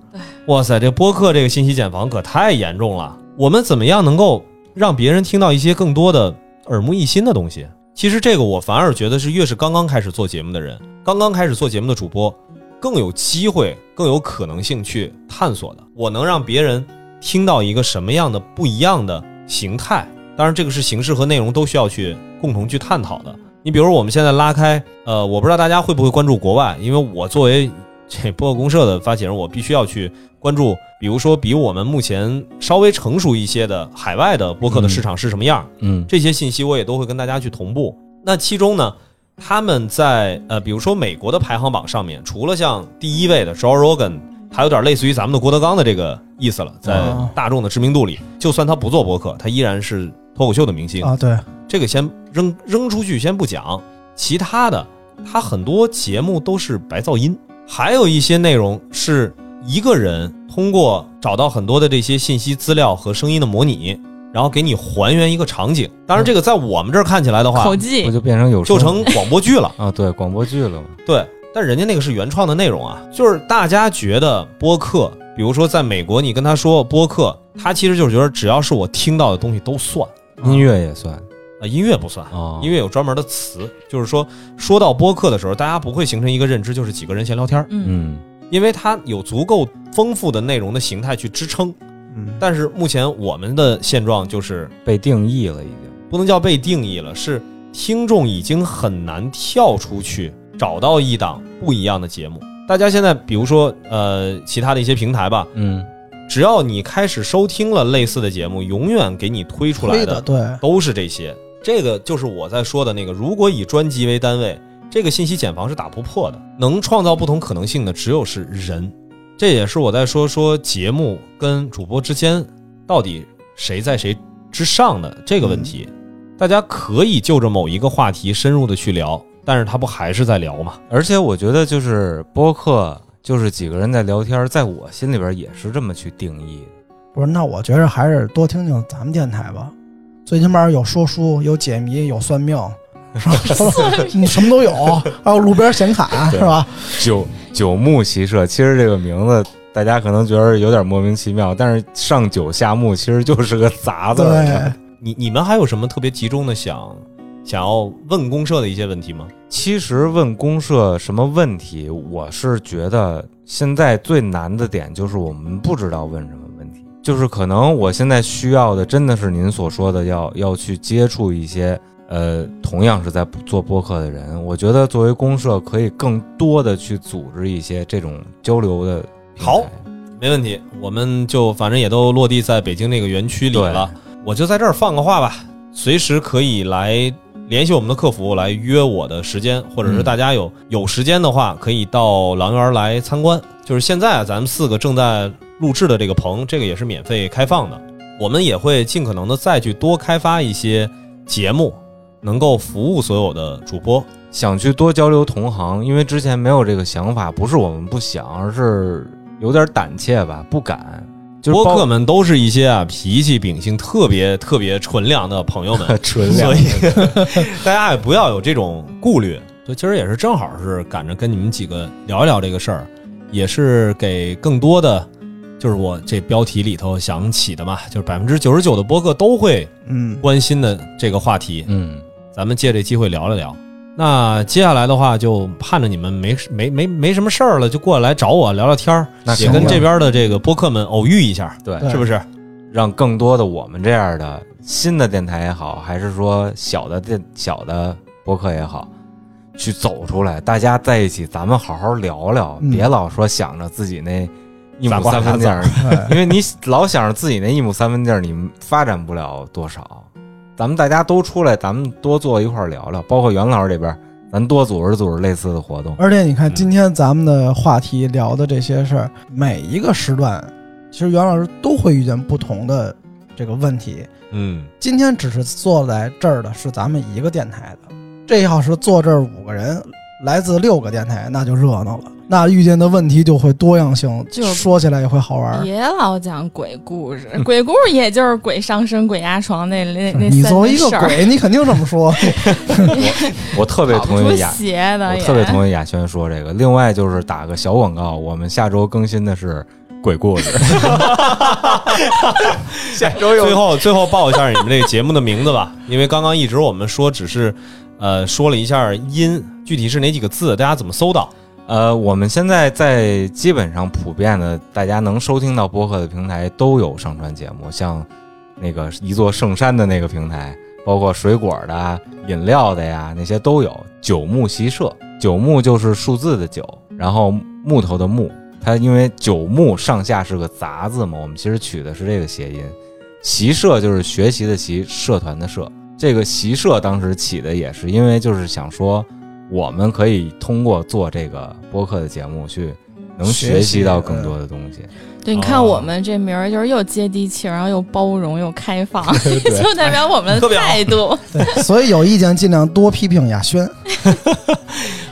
哇塞，这播客这个信息茧房可太严重了，我们怎么样能够让别人听到一些更多的耳目一新的东西？其实这个我反而觉得是越是刚刚开始做节目的人，刚刚开始做节目的主播更有机会更有可能性去探索的。我能让别人听到一个什么样的不一样的形态，当然这个是形式和内容都需要去共同去探讨的。你比如我们现在拉开呃，我不知道大家会不会关注国外，因为我作为这播客公社的发起人，我必须要去关注比如说比我们目前稍微成熟一些的海外的播客的市场是什么样， 嗯, 嗯，这些信息我也都会跟大家去同步。那其中呢，他们在呃，比如说美国的排行榜上面，除了像第一位的 Joe Rogan， 他有点类似于咱们的郭德纲的这个意思了，在大众的知名度里，就算他不做播客，他依然是脱口秀的明星啊。对，这个先扔扔出去，先不讲。其他的，他很多节目都是白噪音，还有一些内容是一个人通过找到很多的这些信息资料和声音的模拟，然后给你还原一个场景。当然这个在我们这儿看起来的话，口技我就变成有就成广播剧了啊、哦、对，广播剧了嘛。对，但人家那个是原创的内容啊。就是大家觉得播客，比如说在美国你跟他说播客，他其实就是觉得只要是我听到的东西都算。音乐也算啊、呃、音乐不算、哦、音乐有专门的词，就是说说到播客的时候，大家不会形成一个认知就是几个人闲聊天，嗯，因为它有足够丰富的内容的形态去支撑。但是目前我们的现状就是被定义了，已经不能叫被定义了，是听众已经很难跳出去找到一档不一样的节目。大家现在比如说呃，其他的一些平台吧，嗯，只要你开始收听了类似的节目，永远给你推出来的对都是这些。这个就是我在说的那个，如果以专辑为单位，这个信息茧房是打不破的，能创造不同可能性的只有是人。这也是我在说说节目跟主播之间到底谁在谁之上的这个问题、嗯、大家可以就着某一个话题深入的去聊，但是他不还是在聊吗？而且我觉得就是播客就是几个人在聊天，在我心里边也是这么去定义的。不是，那我觉得还是多听听咱们电台吧，最起码有说书，有解谜，有算命你什么都有，还有路边显卡是吧？九九牧骑射，其实这个名字大家可能觉得有点莫名其妙，但是上九下牧其实就是个杂字。你你们还有什么特别集中的想想要问公社的一些问题吗？其实问公社什么问题，我是觉得现在最难的点就是我们不知道问什么问题。就是可能我现在需要的真的是您所说的要要去接触一些。呃，同样是在做播客的人，我觉得作为公社可以更多的去组织一些这种交流的。好，没问题，我们就反正也都落地在北京那个园区里了，我就在这儿放个话吧，随时可以来联系我们的客服来约我的时间，或者是大家有、嗯、有时间的话可以到狼园来参观。就是现在啊，咱们四个正在录制的这个棚，这个也是免费开放的，我们也会尽可能的再去多开发一些节目，能够服务所有的主播，想去多交流同行，因为之前没有这个想法，不是我们不想，而是有点胆怯吧，不敢。就是、播客们都是一些啊脾气秉性特别特别纯良的朋友们，纯良，所以大家也不要有这种顾虑。就今儿也是正好是赶着跟你们几个聊一聊这个事儿，也是给更多的，就是我这标题里头想起的嘛，就是 百分之九十九 的播客都会关心的这个话题。嗯，咱们借这机会聊了聊。那接下来的话就盼着你们没没没没什么事儿了，就过来找我聊聊天，也跟这边的这个播客们偶遇一下，对，是不是？让更多的我们这样的新的电台也好，还是说小的电小的播客也好，去走出来，大家在一起，咱们好好聊聊，嗯、别老说想着自己那一亩三分地儿，因为你老想着自己那一亩三分地儿，你发展不了多少。咱们大家都出来，咱们多坐一块儿聊聊，包括袁老师这边，咱多组织组织类似的活动。而且你看，今天咱们的话题聊的这些事儿，每一个时段，其实袁老师都会遇见不同的这个问题。嗯，今天只是坐在这儿的是咱们一个电台的，这要是坐这儿五个人，来自六个电台，那就热闹了。那遇见的问题就会多样性，说起来也会好玩。别老讲鬼故事，鬼故事也就是鬼上身、鬼压床那那那。你作为一个鬼，你肯定这么说。我特别同意雅，我特别同意雅轩说这个。另外就是打个小广告，我们下周更新的是鬼故事。下周有最后最后报一下你们这个节目的名字吧，因为刚刚一直我们说只是呃说了一下音，具体是哪几个字，大家怎么搜到？呃，我们现在在基本上普遍的，大家能收听到播客的平台都有上传节目，像那个一座圣山的那个平台，包括水果的、饮料的呀，那些都有。九木习社，九木就是数字的九，然后木头的木，它因为九木上下是个杂字嘛，我们其实取的是这个谐音。习社就是学习的习，社团的社。这个习社当时起的也是因为就是想说，我们可以通过做这个播客的节目去能学习到更多的东西。对，你看我们这名儿就是又接地气，然后又包容又开放，就代表我们的态度。对，所以有意见尽量多批评雅轩。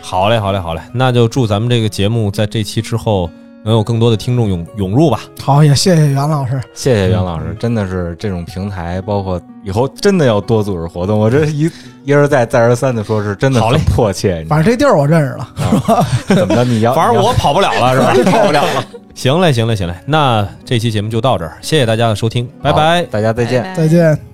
好嘞，好嘞，好嘞，那就祝咱们这个节目在这期之后能有更多的听众涌涌入吧。好，也谢谢袁老师，谢谢袁老师，真的是这种平台，包括以后真的要多组织活动。我这一一而再再而三的说，是真的很迫切。反正这地儿我认识了，是吧？怎么着？你要反正我跑不了了，是吧？跑不了了。行嘞，行嘞，行嘞。那这期节目就到这儿，谢谢大家的收听，拜拜，大家再见，拜拜再见。